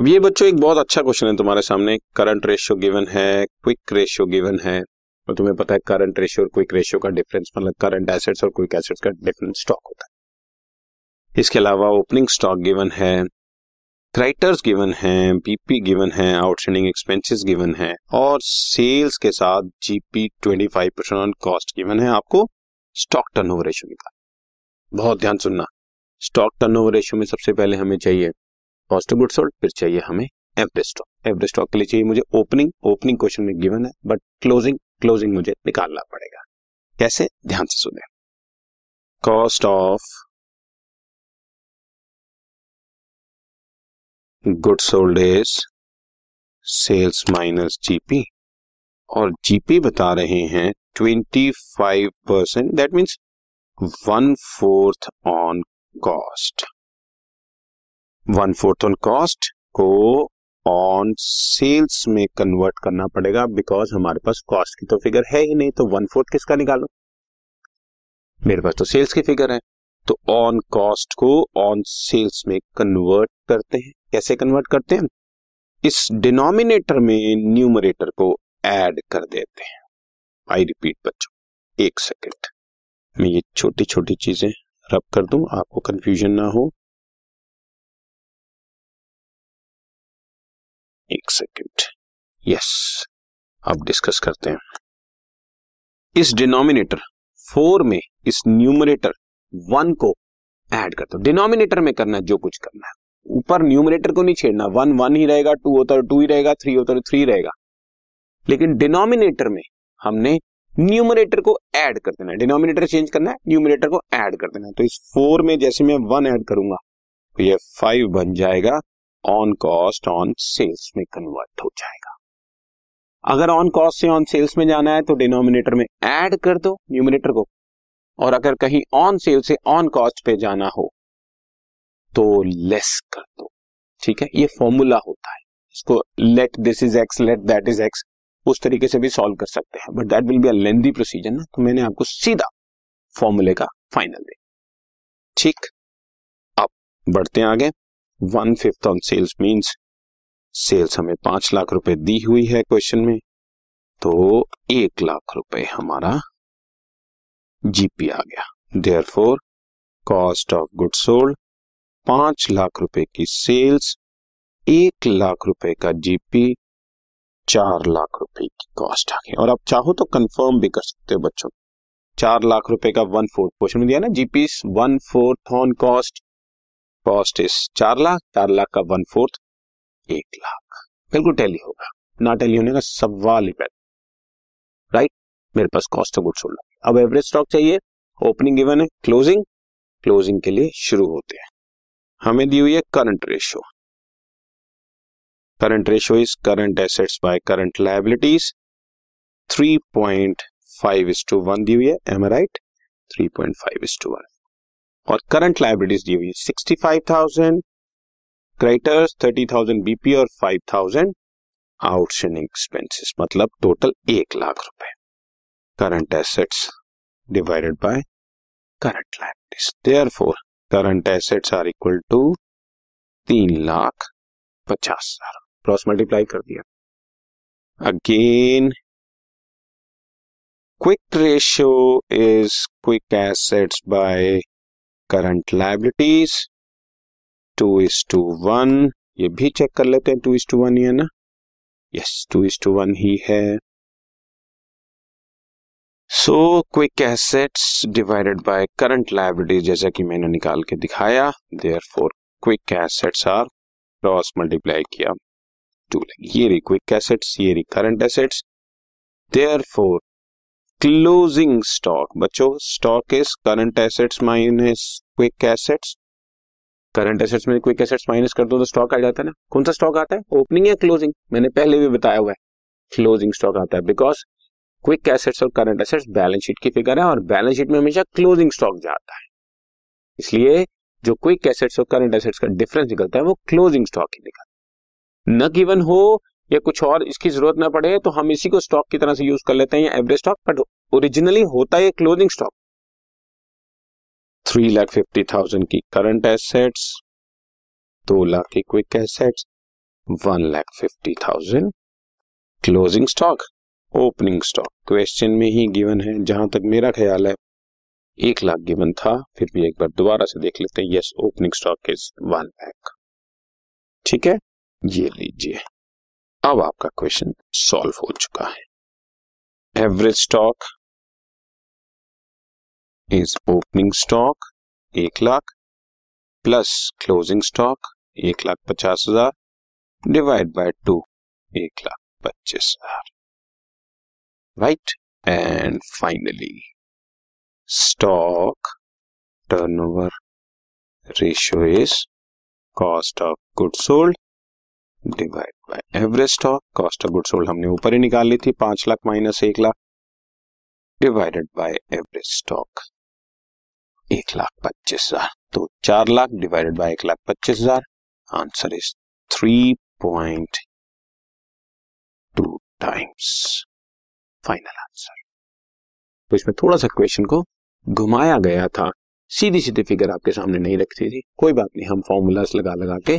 अब ये बच्चों एक बहुत अच्छा क्वेश्चन है तुम्हारे सामने। करंट रेशियो गिवन है, क्विक रेशियो गिवन है, और तुम्हें पता है करंट रेशियो और क्विक रेशियो का डिफरेंस मतलब करंट एसेट्स और क्विक एसेट्स का डिफरेंट स्टॉक होता है। इसके अलावा ओपनिंग स्टॉक गिवन है, क्रेडिटर्स गिवन है, पीपी गिवन है, आउटस्टैंडिंग एक्सपेंसेस गिवन है और सेल्स के साथ जीपी 25% ऑन कॉस्ट गिवन है। आपको स्टॉक टर्नओवर रेशियो निकालना, बहुत ध्यान सुनना। स्टॉक टर्नओवर रेशियो में सबसे पहले हमें चाहिए कॉस्ट ऑफ गुड्स सोल्ड, फिर चाहिए हमें एवरेज स्टॉक। एवरेज स्टॉक के लिए चाहिए मुझे ओपनिंग क्वेश्चन में गिवन है, बट क्लोजिंग मुझे निकालना पड़ेगा। कैसे, ध्यान से सुने। Cost of goods sold is sales minus GP, और जीपी बता रहे हैं 25%, that means 1/4 on cost. 1/4 on cost को ऑन सेल्स में कन्वर्ट करना पड़ेगा, बिकॉज हमारे पास कॉस्ट की तो फिगर है ही नहीं, तो 1/4 किसका निकालो, मेरे पास तो सेल्स की फिगर है। तो ऑन कॉस्ट को ऑन सेल्स में कन्वर्ट करते हैं। कैसे कन्वर्ट करते हैं, इस डिनोमिनेटर में न्यूमरेटर को ऐड कर देते हैं। आई रिपीट बच्चों, एक सेकेंड मैं ये छोटी छोटी चीजें रब कर दूं, आपको कंफ्यूजन ना हो। एक सेकेंड, यस, अब डिस्कस करते हैं। इस डिनोमिनेटर 4 में इस न्यूमरेटर 1 को ऐड करते हो। डिनोमिनेटर में करना है जो कुछ करना है, ऊपर न्यूमरेटर को नहीं छेड़ना। 1 1 ही रहेगा, 2 होता है 2 ही रहेगा, 3 होता है 3 रहेगा, लेकिन डिनोमिनेटर में हमने न्यूमरेटर को ऐड कर देना है। डिनोमिनेटर चेंज करना है, न्यूमरेटर को ऐड कर देना है। तो इस 4 में जैसे मैं 1 ऐड करूंगा तो ये 5 बन जाएगा, ऑन कॉस्ट ऑन सेल्स में कन्वर्ट हो जाएगा। अगर ऑन कॉस्ट से ऑन सेल्स में जाना है तो डिनोमिनेटर में ऐड कर दो न्यूमरेटर को, और अगर कहीं ऑन सेल से ऑन कॉस्ट पे जाना हो तो लेस कर दो। ठीक है, ये फॉर्मूला होता है, इसको let this is X, let that is X, उस तरीके से भी सॉल्व कर सकते हैं, but that will be a lengthy procedure ना। तो मैंने आपको सीधा फॉर्मूले का फाइनल दे। ठीक, अब बढ़ते हैं आगे। 1/5 ऑन सेल्स मीन्स सेल्स हमें 5 लाख रुपए दी हुई है क्वेश्चन में, तो 1 लाख रुपए हमारा जीपी आ गया। Therefore cost of goods sold 5 lakh रुपए की सेल्स, 1 लाख रुपए का जीपी, 4 लाख रुपए की कॉस्ट आ गई। और आप चाहो तो कंफर्म भी कर सकते हो बच्चों, 4 लाख रुपए का 1/4 क्वेश्चन में दिया ना, GP 1/4 on cost, cost is 4 lakh, 4 lakh का 1/4 1 लाख, बिल्कुल टैली होगा, ना टैली होने का सवाल ही पैदा। राइट, मेरे पास कॉस्ट ऑफ गुड्स सोल्ड। अब एवरेज स्टॉक चाहिए, ओपनिंग गिवन है, क्लोजिंग के लिए शुरू होते हैं। हमें दी हुई है current ratio. Current ratio is current assets by current liabilities, 3.5:1 दी हुई है, एम आई राइट, 3.5:1, और करंट लायबिलिटीज दी हुई है 65,000, क्रेडिटर्स 30,000 बीपी और 5,000 आउटस्टैंडिंग एक्सपेंसेस, मतलब टोटल 1 लाख रुपए। Current assets divided by current liabilities, therefore current assets are equal to 3,50,000, cross multiply कर दिया। Again quick ratio is quick assets by current liabilities 2:1, ये भी चेक कर लेते हैं, 2:1 ही है ना, यस 2:1 ही है। So quick assets divided by current liabilities, जैसा कि मैंने निकाल के दिखाया, therefore quick assets are, cross multiply किया 2 लगी, ये रही क्विक एसेट्स, ये रही current assets. Therefore closing stock बच्चों, stock is current assets minus quick assets. Current assets में क्विक एसेट्स माइनस कर दो तो स्टॉक आ जाता है ना। कौन सा स्टॉक आता है, ओपनिंग या क्लोजिंग, मैंने पहले भी बताया हुआ है क्लोजिंग स्टॉक आता है, बिकॉज क्विक एसेट्स और करंट एसेट्स बैलेंस शीट की फिगर है और बैलेंस शीट में हमेशा क्लोजिंग स्टॉक जाता है, इसलिए जो क्विक एसेट्स और करंट एसेट्स का डिफरेंस निकलता है वो क्लोजिंग स्टॉक ही निकलता है। न गिवन हो या कुछ और इसकी जरूरत ना पड़े तो हम इसी को स्टॉक की तरह से यूज कर लेते हैं, या एवरेज स्टॉक, बट ओरिजिनली होता है क्लोजिंग स्टॉक। 3,50,000 की करंट एसेट्स, 2 लाख की quick assets, 1,50,000 closing stock opening stock question में ही गिवन है। जहां तक मेरा ख्याल है 1,00,000 गिवन था, फिर भी एक बार दोबारा से देख लेते हैं। Yes, opening stock is 1,00,000। ठीक है, ये लीजिए, अब आपका क्वेश्चन सॉल्व हो चुका है। Average stock is opening stock 1,00,000 plus closing stock 1,50,000 divide by 2 1,25,000। Right, and finally stock turnover ratio is cost of goods sold divide by average stock. Cost of goods sold हमने ऊपर ही निकाल ली थी, 5,00,000 minus 1,00,000 divided by average stock 1,25,000। तो 4,00,000 divided by 1,25,000, answer is 3.2 times final answer. तो इसमें थोड़ा सा क्वेश्चन को घुमाया गया था, सीधी सीधी फिगर आपके सामने नहीं रखती थी। कोई बात नहीं, हम फॉर्मूलास लगा लगा के